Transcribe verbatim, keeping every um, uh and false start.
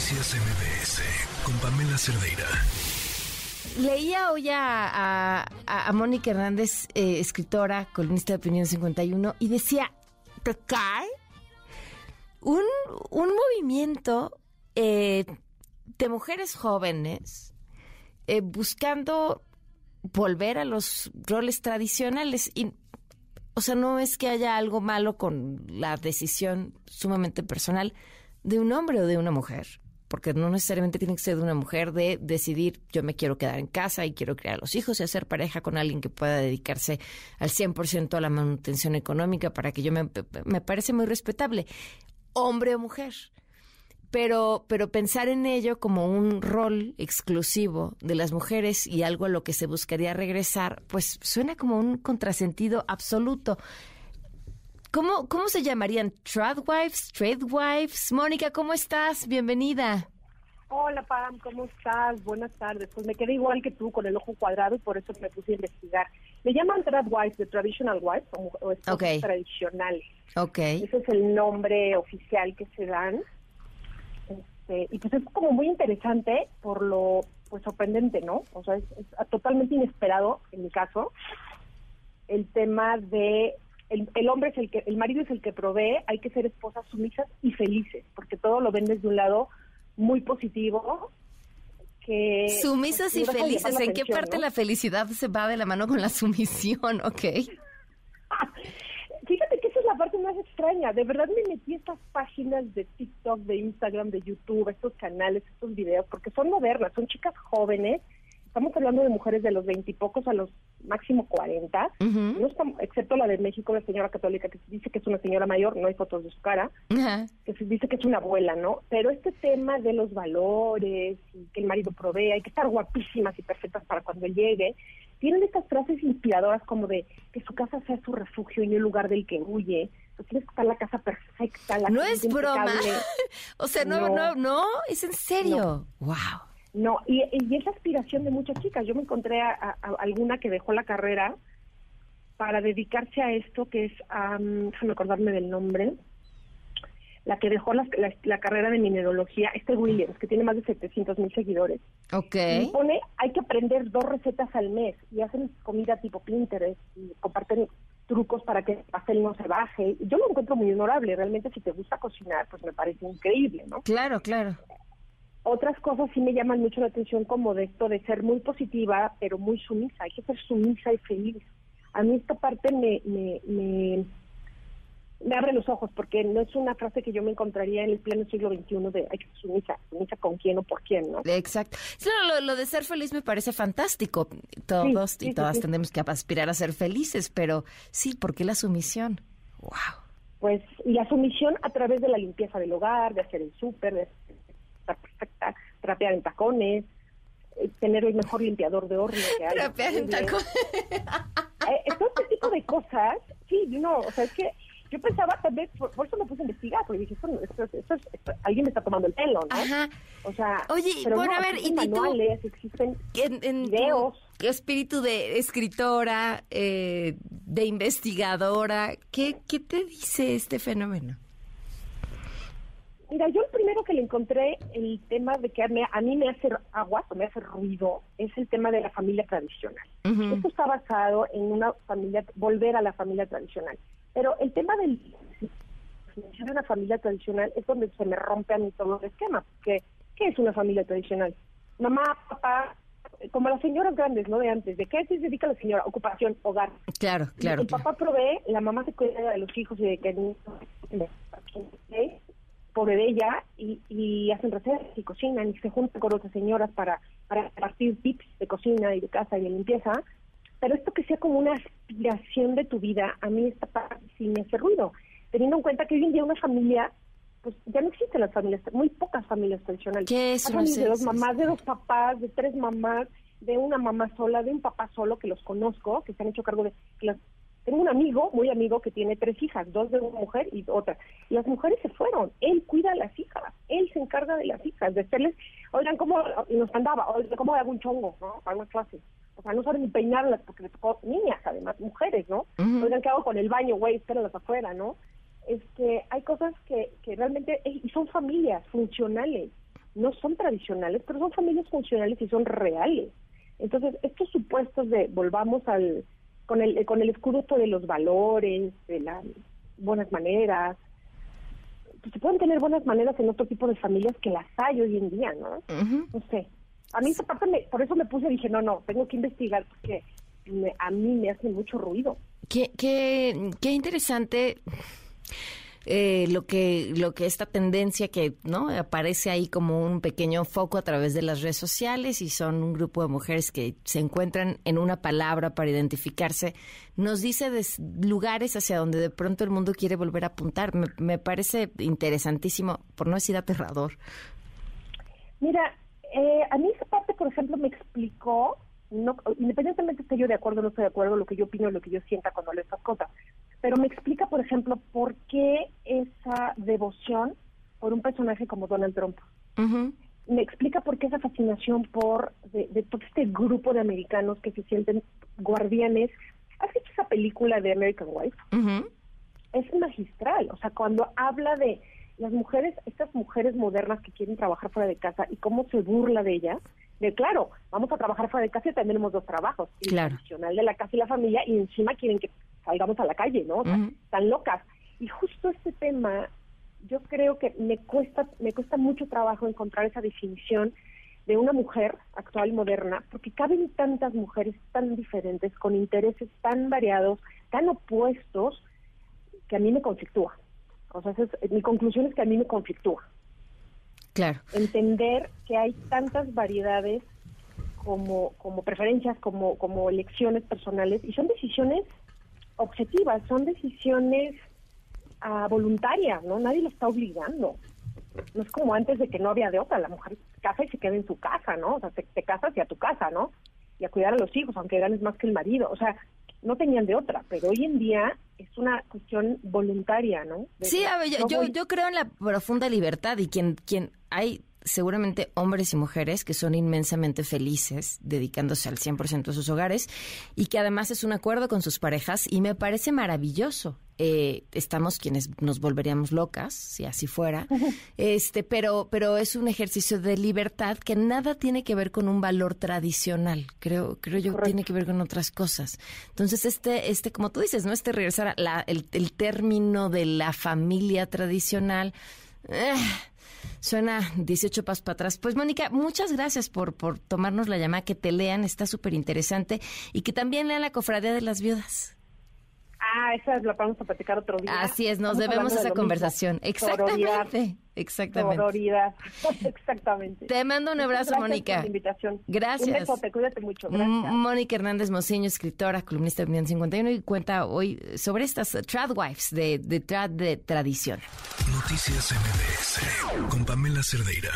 Noticias M V S con Pamela Cerdeira. Leía hoy a, a, a Mónica Hernández, eh, escritora, columnista de Opinión cincuenta y uno, y decía, ¿te cae? Un, un movimiento eh, de mujeres jóvenes eh, buscando volver a los roles tradicionales. Y, o sea, no es que haya algo malo con la decisión sumamente personal de un hombre o de una mujer, porque no necesariamente tiene que ser de una mujer, de decidir yo me quiero quedar en casa y quiero criar a los hijos y hacer pareja con alguien que pueda dedicarse al cien por ciento a la manutención económica para que yo me... me parece muy respetable, hombre o mujer. Pero, pero pensar en ello como un rol exclusivo de las mujeres y algo a lo que se buscaría regresar, pues suena como un contrasentido absoluto. ¿Cómo, cómo se llamarían? ¿Tradwives? ¿Tradwives? Mónica, ¿cómo estás? Bienvenida. Hola, Pam, ¿cómo estás? Buenas tardes. Pues me quedé igual que tú, con el ojo cuadrado, y por eso me puse a investigar. Le llaman Tradwives, de Traditional Wives, o, o esposas okay. tradicionales. Okay. Ese es el nombre oficial que se dan. Este, y pues es como muy interesante por lo pues sorprendente, ¿no? O sea, es, es totalmente inesperado, en mi caso, el tema de... El, el hombre es el que, el marido es el que provee, hay que ser esposas sumisas y felices, porque todo lo ven desde un lado muy positivo. Que sumisas y felices, ¿en qué parte la felicidad se va de la mano con la sumisión? Ok. Fíjate que esa es la parte más extraña. De verdad me metí a estas páginas de TikTok, de Instagram, de YouTube, estos canales, estos videos, porque son modernas, son chicas jóvenes. Estamos hablando de mujeres de los veintipocos a los máximo cuarenta, uh-huh. no estamos, excepto la de México, la señora católica, que dice que es una señora mayor, no hay fotos de su cara, uh-huh. que se dice que es una abuela, ¿no? Pero este tema de los valores, y que el marido provea, hay que estar guapísimas y perfectas para cuando llegue, tienen estas frases inspiradoras como de que su casa sea su refugio y no el lugar del que huye. Tienes que estar la casa perfecta, la no es broma. O sea, no, no, no, no, es en serio. No. Wow. No, y, y es la aspiración de muchas chicas. Yo me encontré a, a, a alguna que dejó la carrera para dedicarse a esto, que es, um, déjame acordarme del nombre, la que dejó la, la, la carrera de mineralogía, este Williams, que tiene más de setecientos mil seguidores. Ok. Y pone, hay que aprender dos recetas al mes, y hacen comida tipo Pinterest, y comparten trucos para que el pastel no se baje. Yo lo encuentro muy honorable, realmente si te gusta cocinar, pues me parece increíble, ¿no? Claro, claro. Otras cosas sí me llaman mucho la atención, como de esto de ser muy positiva, pero muy sumisa. Hay que ser sumisa y feliz. A mí esta parte me me, me, me abre los ojos, porque no es una frase que yo me encontraría en el pleno siglo veintiuno de hay que ser sumisa, sumisa con quién o por quién, ¿no? Exacto. Lo, lo de ser feliz me parece fantástico. Todos sí, sí, y todas sí, sí. tenemos que aspirar a ser felices, pero sí, ¿por qué la sumisión? ¡Wow! Pues, y la sumisión a través de la limpieza del hogar, de hacer el súper, de perfecta, trapear en tacones, eh, tener el mejor limpiador de horno que hay. Trapear en tacones. Eh, todo este tipo de cosas, sí, no, o sea, es que yo pensaba, tal vez, por, por eso me puse a investigar, porque dije, esto, esto, esto, esto, esto, alguien me está tomando el pelo, ¿no? Ajá. O sea, oye, pero bueno, no, a ver, existen y manuales, tú, existen en, en videos. Tu espíritu de escritora, eh, de investigadora, ¿qué, ¿qué te dice este fenómeno? Mira, yo el primero que le encontré el tema de que me, a mí me hace aguas o me hace ruido es el tema de la familia tradicional. Uh-huh. Esto está basado en una familia, volver a la familia tradicional. Pero el tema del, de una familia tradicional es donde se me rompe a mí todo el esquema. Porque, ¿qué es una familia tradicional? Mamá, papá, como las señoras grandes, ¿no? De antes, ¿de qué se dedica la señora? Ocupación, hogar. Claro, claro. El claro. papá provee, la mamá se cuida de los hijos y de que niños... ¿eh? Pobre de ella, y, y hacen recetas y cocinan y se juntan con otras señoras para para partir tips de cocina y de casa y de limpieza, pero esto que sea como una aspiración de tu vida, a mí esta parte sí me hace ruido, teniendo en cuenta que hoy en día una familia, pues ya no existen las familias, muy pocas familias tradicionales. ¿Qué es? Familias de dos mamás, de dos papás, de tres mamás, de una mamá sola, de un papá solo, que los conozco, que se han hecho cargo de... Las, tengo un amigo, muy amigo, que tiene tres hijas, dos de una mujer y otra. Y las mujeres se fueron. Él cuida a las hijas. Él se encarga de las hijas, de hacerles... Oigan, ¿cómo nos andaba? Oigan, ¿cómo hago un chongo, no? Para una clase. O sea, no saben ni peinarlas porque les tocó niñas, además, mujeres, ¿no? Uh-huh. Oigan, ¿qué hago con el baño, güey? Espérenlas afuera, ¿no? Es que hay cosas que, que realmente... Y son familias funcionales. no son tradicionales, pero son familias funcionales y son reales. Entonces, estos supuestos de volvamos al con el con el escudo de los valores, de las buenas maneras, pues se pueden tener buenas maneras en otro tipo de familias que las hay hoy en día, ¿no? Uh-huh. No sé. A mí esa parte, me, por eso me puse, dije, no, no, tengo que investigar porque me, a mí me hace mucho ruido. Qué, qué, qué interesante eh, lo que lo que esta tendencia que no aparece ahí como un pequeño foco a través de las redes sociales, y son un grupo de mujeres que se encuentran en una palabra para identificarse, nos dice de lugares hacia donde de pronto el mundo quiere volver a apuntar. Me, me parece interesantísimo, por no decir aterrador. Mira, Eh, a mí esa parte, por ejemplo, me explicó, no, independientemente esté yo de acuerdo o no estoy de acuerdo, lo que yo opino, lo que yo sienta cuando leo estas cosas, pero me explica, por ejemplo, por qué esa devoción por un personaje como Donald Trump. Uh-huh. Me explica por qué esa fascinación por de, de todo este grupo de americanos que se sienten guardianes. ¿Has visto esa película de American Wife? Uh-huh. Es magistral, o sea, cuando habla de las mujeres, estas mujeres modernas que quieren trabajar fuera de casa y cómo se burla de ellas, de claro, vamos a trabajar fuera de casa y tenemos dos trabajos, claro, el profesional de la casa y la familia, y encima quieren que salgamos a la calle, ¿no? O sea, uh-huh. Están locas. Y justo este tema, yo creo que me cuesta, me cuesta mucho trabajo encontrar esa definición de una mujer actual y moderna, porque caben tantas mujeres tan diferentes, con intereses tan variados, tan opuestos, que a mí me conflictúa. O sea, es, mi conclusión es que a mí me conflictúa. Claro. Entender que hay tantas variedades como como preferencias, como como elecciones personales, y son decisiones objetivas, son decisiones uh, voluntarias, ¿no? Nadie lo está obligando. No es como antes de que no había de otra, la mujer casa y se queda en su casa, ¿no? O sea, te, te casas y a tu casa, ¿no? Y a cuidar a los hijos, aunque ganes más que el marido. O sea, no tenían de otra, pero hoy en día es una cuestión voluntaria, ¿no? De sí, a ver, yo, no yo, voy... yo creo en la profunda libertad, y quien, quien hay seguramente hombres y mujeres que son inmensamente felices dedicándose al cien por ciento a sus hogares, y que además es un acuerdo con sus parejas, y me parece maravilloso. Eh, estamos quienes nos volveríamos locas si así fuera, este, pero pero es un ejercicio de libertad que nada tiene que ver con un valor tradicional, creo creo yo. Correcto. Tiene que ver con otras cosas. Entonces este este como tú dices, no, este regresar a la, el, el término de la familia tradicional eh, suena dieciocho pasos para atrás. Pues, Mónica, muchas gracias por por tomarnos la llamada, que te lean, está súper interesante, y que también lean la Cofradía de las Viudas. Ah, esa la vamos a platicar otro día. Así es, nos debemos esa conversación. Exactamente. Exactamente. Sororidad. Exactamente. Te mando un abrazo, gracias, Mónica. Por la invitación. Gracias. Un besote, cuídate mucho. Gracias. Mónica Hernández Mosiño, escritora, columnista de Opinión cincuenta y uno, y cuenta hoy sobre estas Tradwives de, de trad de tradición. Noticias M V S con Pamela Cerdeira.